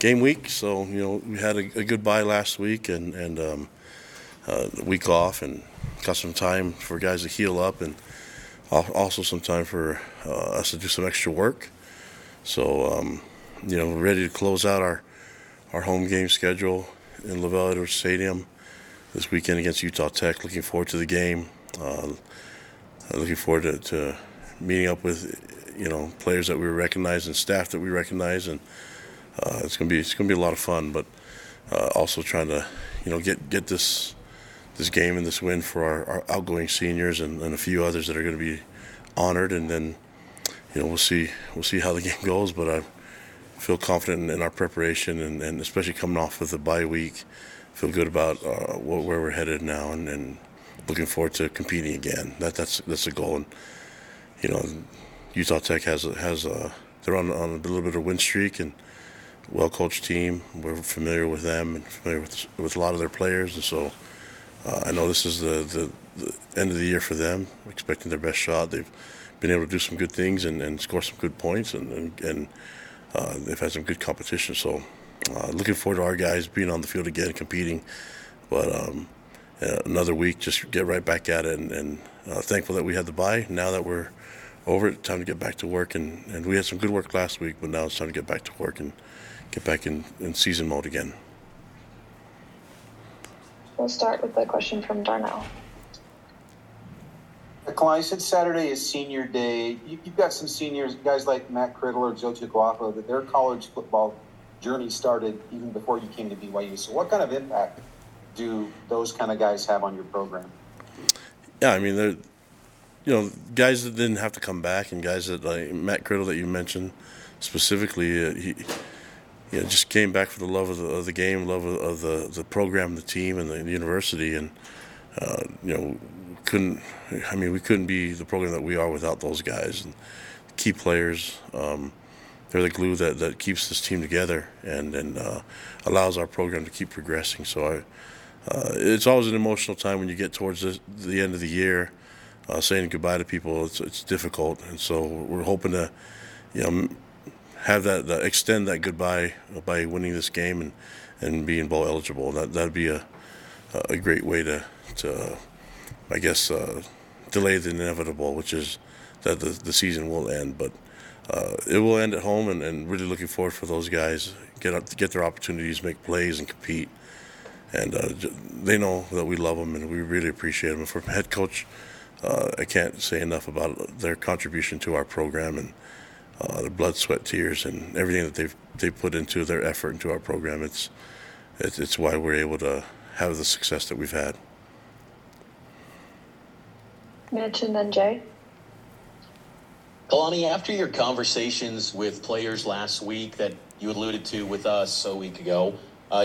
game week. So, you know, we had a good bye last week and a week off, and got some time for guys to heal up, and also some time for us to do some extra work. So, you know, we're ready to close out our home game schedule in Lavelle Edwards Stadium this weekend against Utah Tech. Looking forward to the game. Looking forward to meeting up with, you know, players that we recognize and staff that we recognize, and it's gonna be a lot of fun. But also trying to, you know, get this game and this win for our outgoing seniors and a few others that are going to be honored. And then, you know, we'll see how the game goes. But I feel confident in our preparation, and especially coming off of the bye week, feel good about where we're headed now, and looking forward to competing again. That's the goal. And, you know, Utah Tech has they're on a little bit of win streak, and well-coached team. We're familiar with them and familiar with a lot of their players, and so I know this is the end of the year for them. I'm expecting their best shot. They've been able to do some good things and score some good points, and they've had some good competition. So looking forward to our guys being on the field again, competing. But another week, just get right back at it, and thankful that we had the bye. Now that we're over it, time to get back to work. And we had some good work last week, but now it's time to get back to work and get back in season mode again. We'll start with a question from Darnell. Kalani, since Saturday is senior day, you've got some seniors, guys like Matt Criddle or Joe Tukuafu, that their college football journey started even before you came to BYU. So what kind of impact do those kind of guys have on your program? Yeah, I mean, they're, you know, guys that didn't have to come back, and guys that, like Matt Criddle that you mentioned specifically, he just came back for the love of the game, love of the program, the team, and the university, and you know, we couldn't be the program that we are without those guys. And key players, they're the glue that keeps this team together and allows our program to keep progressing. So it's always an emotional time when you get towards the end of the year, saying goodbye to people. It's difficult, and so we're hoping to, you know, have that extend that goodbye by winning this game and being bowl eligible. That'd be a great way to I guess delay the inevitable, which is that the season will end. But it will end at home, and really looking forward for those guys get their opportunities, make plays, and compete. And they know that we love them, and we really appreciate them. And from head coach, I can't say enough about their contribution to our program, and their blood, sweat, tears, and everything that they've put into their effort into our program. It's why we're able to have the success that we've had. Mitch, and then Jay. Kalani, after your conversations with players last week that you alluded to with us a week ago,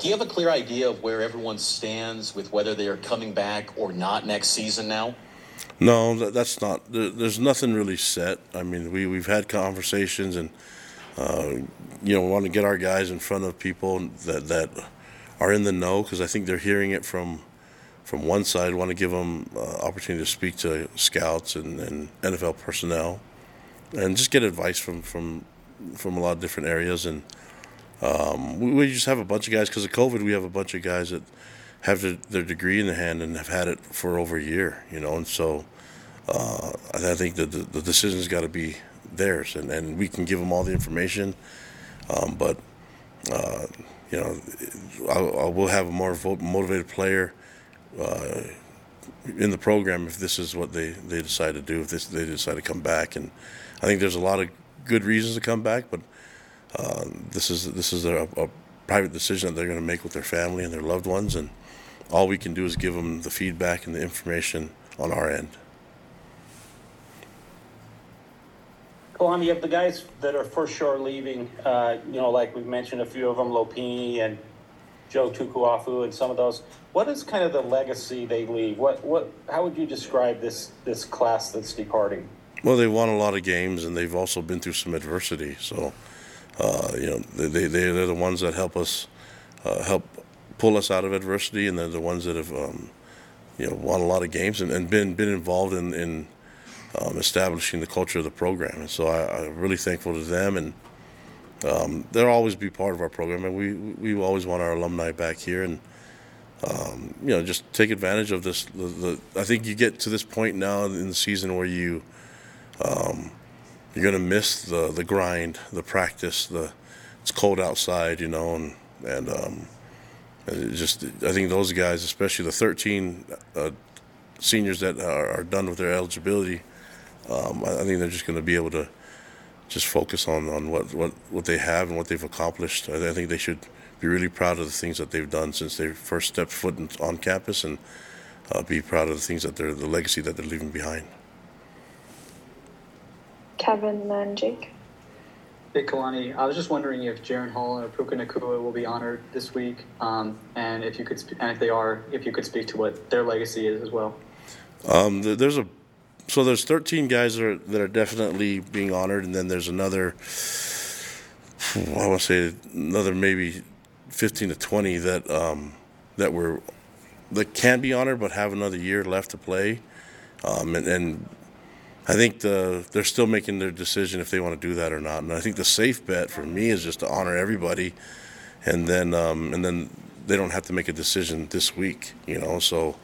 do you have a clear idea of where everyone stands with whether they are coming back or not next season now? No, that's not. There's nothing really set. I mean, we've had conversations, and you know, we want to get our guys in front of people that are in the know, because I think they're hearing it from one side. We want to give them opportunity to speak to scouts and NFL personnel, and just get advice from a lot of different areas. And we just have a bunch of guys, because of COVID. We have a bunch of guys that have their degree in the hand and have had it for over a year, you know, and so I think that the decision's got to be theirs, and we can give them all the information, but you know, I will have a more motivated player in the program if this is what they decide to do, they decide to come back. And I think there's a lot of good reasons to come back, but this is a private decision that they're going to make with their family and their loved ones, and all we can do is give them the feedback and the information on our end. Kalani, you have the guys that are for sure leaving, you know, like we've mentioned a few of them, Lopini and Joe Tukuafu and some of those. What is kind of the legacy they leave? How would you describe this class that's departing? Well, they won a lot of games, and they've also been through some adversity, so you know, they're the ones that help us, help pull us out of adversity, and they're the ones that have, you know, won a lot of games and been involved in establishing the culture of the program. And so I'm really thankful to them, and They'll always be part of our program, and we always want our alumni back here, and just take advantage of this. I think you get to this point now in the season where you you're gonna miss the grind, the practice. It's cold outside, I think those guys, especially the 13 seniors that are done with their eligibility, I think they're just going to be able to just focus on what they have and what they've accomplished. I think they should be really proud of the things that they've done since they first stepped foot on campus, and be proud of the things that the legacy that they're leaving behind. Kevin, then Jake. Hey, Kalani, I was just wondering if Jaron Hall or Puka Nakua will be honored this week, and if you could speak to what their legacy is as well. There's 13 guys that are definitely being honored, and then there's another maybe 15 to 20 that can be honored but have another year left to play, and I think they're still making their decision if they want to do that or not. And I think the safe bet for me is just to honor everybody, and then they don't have to make a decision this week, So,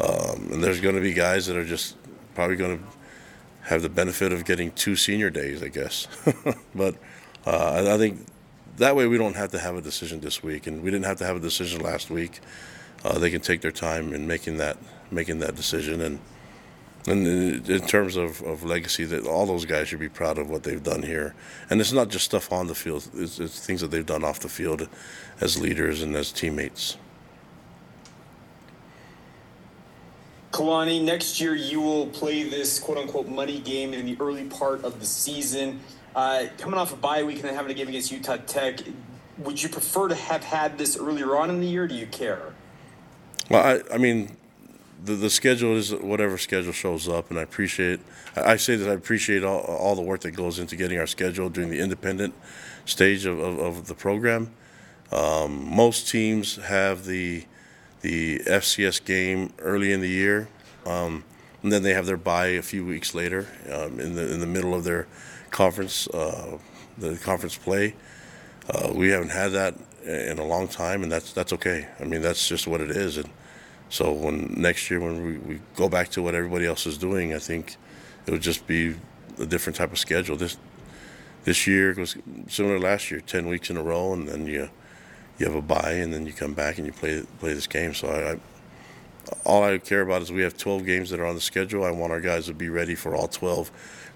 and there's going to be guys that are just probably going to have the benefit of getting 2 senior days, I guess. But I think that way we don't have to have a decision this week, and we didn't have to have a decision last week. They can take their time in making that decision. And in terms of legacy, that all those guys should be proud of what they've done here. And it's not just stuff on the field. It's things that they've done off the field as leaders and as teammates. Kalani, next year you will play this quote-unquote money game in the early part of the season. Coming off a bye week and then having a game against Utah Tech, would you prefer to have had this earlier on in the year, or do you care? Well, I mean... The schedule is whatever schedule shows up, and I appreciate all the work that goes into getting our schedule during the independent stage of the program. Most teams have the FCS game early in the year, and then they have their bye a few weeks later, in the middle of their conference conference play. We haven't had that in a long time, and that's okay. I mean, that's just what it is. And so next year when we go back to what everybody else is doing, I think it would just be a different type of schedule. This year was similar to last year, 10 weeks in a row, and then you have a bye, and then you come back and you play this game. So all I care about is we have 12 games that are on the schedule. I want our guys to be ready for all 12,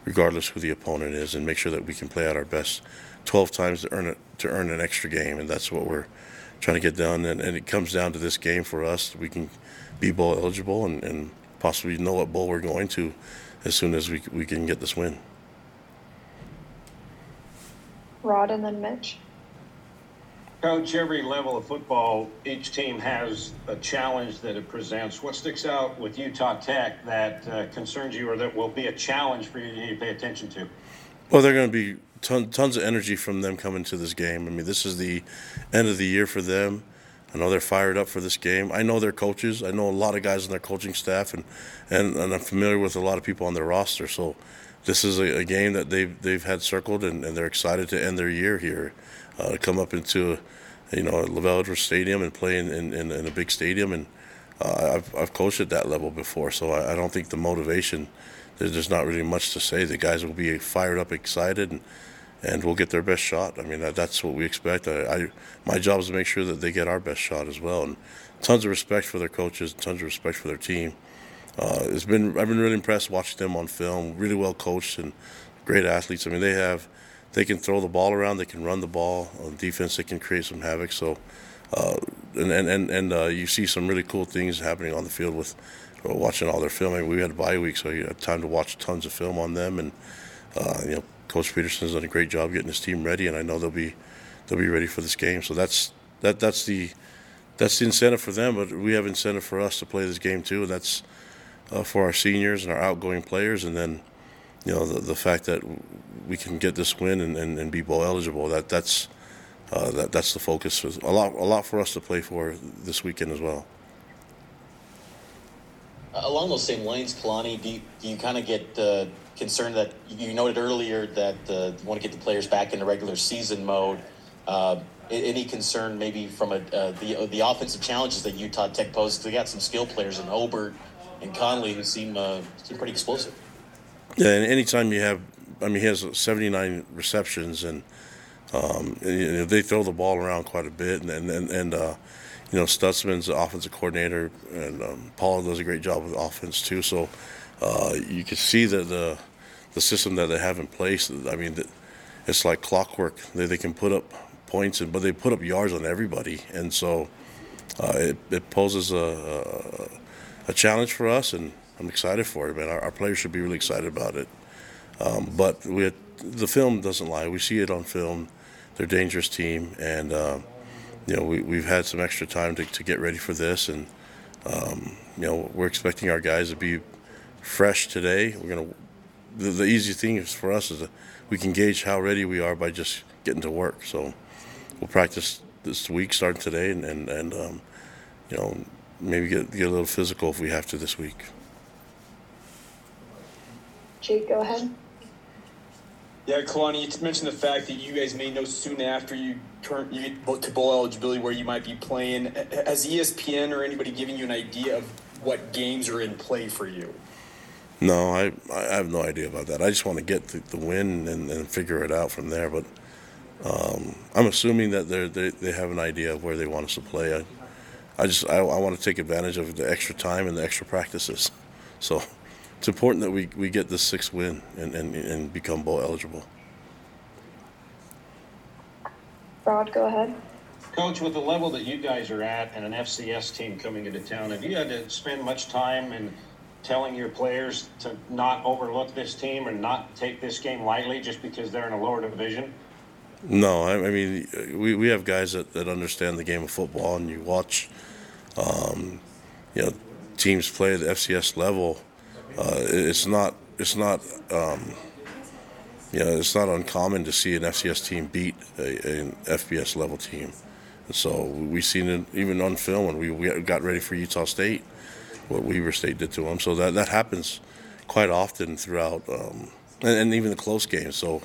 regardless who the opponent is, and make sure that we can play out our best 12 times to earn an extra game, and that's what we're trying to get done, and it comes down to this game for us. We can be bowl eligible and possibly know what bowl we're going to as soon as we can get this win. Rod and then Mitch. Coach, every level of football, each team has a challenge that it presents. What sticks out with Utah Tech that concerns you, or that will be a challenge for you to pay attention to? Well, they're going to be tons of energy from them coming to this game. I mean, this is the end of the year for them. I know they're fired up for this game. I know their coaches. I know a lot of guys on their coaching staff, and I'm familiar with a lot of people on their roster. So this is a game that they've had circled, and they're excited to end their year here, to come up into Lavelle Edwards Stadium and play in a big stadium. And I've coached at that level before, so I don't think the motivation, there's not really much to say. The guys will be fired up, excited, and we'll get their best shot. I mean, that's what we expect. My job is to make sure that they get our best shot as well. And tons of respect for their coaches, tons of respect for their team. I've been really impressed watching them on film. Really well coached and great athletes. I mean, they can throw the ball around, they can run the ball. On defense, they can create some havoc. So, you see some really cool things happening on the field with watching all their film. I mean, we had a bye week, so you had time to watch tons of film on them. And Coach Peterson's done a great job getting his team ready, and I know they'll be ready for this game. So that's the incentive for them, but we have incentive for us to play this game too, and that's for our seniors and our outgoing players. And then the fact that we can get this win and be bowl eligible, that's the focus. There's a lot for us to play for this weekend as well. Along those same lanes, Kalani, do you kind of get concerned that you noted earlier that you want to get the players back in the regular season mode. Any concern maybe from the offensive challenges that Utah Tech poses? They got some skilled players in Obert and Conley who seem pretty explosive. Yeah, and anytime you have, he has 79 receptions, and they throw the ball around quite a bit, and Stutzman's the offensive coordinator, and Paul does a great job with offense too. So you can see that the system that they have in place. It's like clockwork. They can put up points, but they put up yards on everybody, and so it poses a challenge for us, and I'm excited for it, man. Our players should be really excited about it. But the film doesn't lie. We see it on film. They're a dangerous team, and we've had some extra time to get ready for this, and we're expecting our guys to be fresh today. We're gonna. The easy thing is for us is we can gauge how ready we are by just getting to work. So we'll practice this week, starting today, and maybe get a little physical if we have to this week. Jake, go ahead. Yeah, Kalani, you mentioned the fact that you guys may know soon after you get to bowl eligibility where you might be playing. Has ESPN or anybody given you an idea of what games are in play for you? No, I have no idea about that. I just want to get the win and figure it out from there. But I'm assuming that they have an idea of where they want us to play. I want to take advantage of the extra time and the extra practices. So it's important that we get the 6th win and become bowl eligible. Rod, go ahead. Coach, with the level that you guys are at and an FCS team coming into town, have you had to spend much time and telling your players to not overlook this team and not take this game lightly just because they're in a lower division? No, we have guys that understand the game of football, and you watch teams play at the FCS level. It's not uncommon to see an FCS team beat an FBS level team. And so we've seen it even on film when we got ready for Utah State, what Weber State did to them. So that happens quite often throughout, and even the close games. So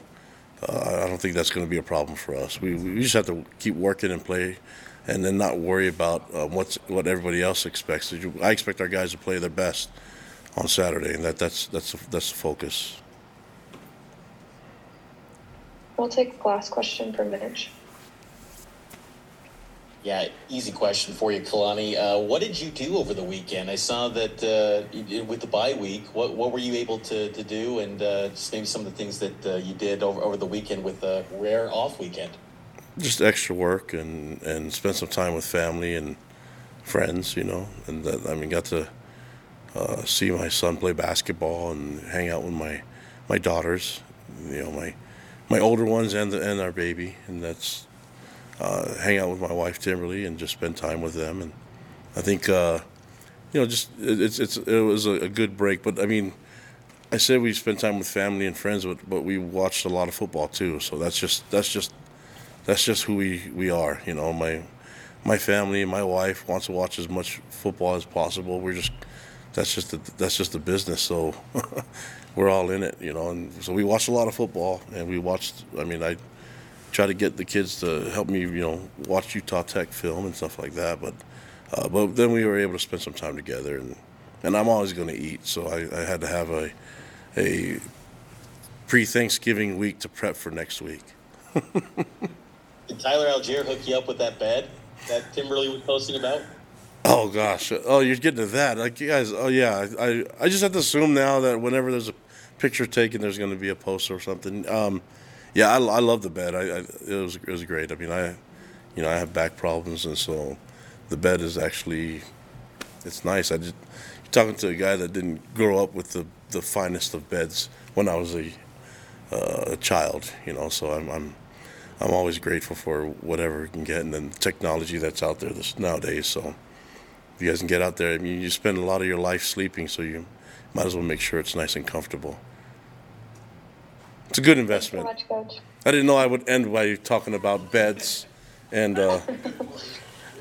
I don't think that's going to be a problem for us. We just have to keep working and play, and then not worry about what everybody else expects. I expect our guys to play their best on Saturday, and that's the focus. We'll take the last question from Mitch. Yeah, easy question for you, Kalani. What did you do over the weekend? I saw that with the bye week, what were you able to do? And just maybe some of the things that you did over the weekend with a rare off weekend. Just extra work and spent some time with family and friends, And that, got to see my son play basketball and hang out with my daughters, my older ones and our baby, and that's. Hang out with my wife Timberly and just spend time with them, and I think it was a good break. But I said we spent time with family and friends, but we watched a lot of football too. So that's just who we are. My family and my wife wants to watch as much football as possible. That's just the business. So we're all in it, And so we watched a lot of football, and we watched. I try to get the kids to help me, watch Utah Tech film and stuff like that. But then we were able to spend some time together, and I'm always going to eat, so I had to have a pre-Thanksgiving week to prep for next week. Did Tyler Algier hook you up with that bed that Timberly was posting about? Oh gosh! Oh, you're getting to that, like you guys. Oh yeah, I just have to assume now that whenever there's a picture taken, there's going to be a post or something. Yeah, I love the bed. It was great. I have back problems, and so the bed is actually, it's nice. You're talking to a guy that didn't grow up with the finest of beds when I was a child, So I'm always grateful for whatever we can get, and then the technology that's out there nowadays. So if you guys can get out there, you spend a lot of your life sleeping, so you might as well make sure it's nice and comfortable. It's a good investment. Thanks so much, Coach. I didn't know I would end by talking about beds and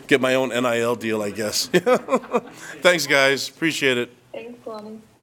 get my own NIL deal, I guess. Thanks, guys. Appreciate it. Thanks, Lonnie.